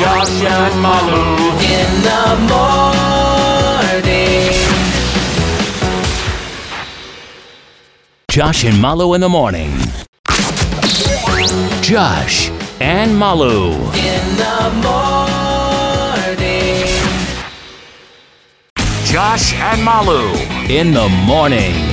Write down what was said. Josh and Malu in the morning. Josh and Malu in the morning. Josh and Malu in the morning. Josh and Malu in the morning.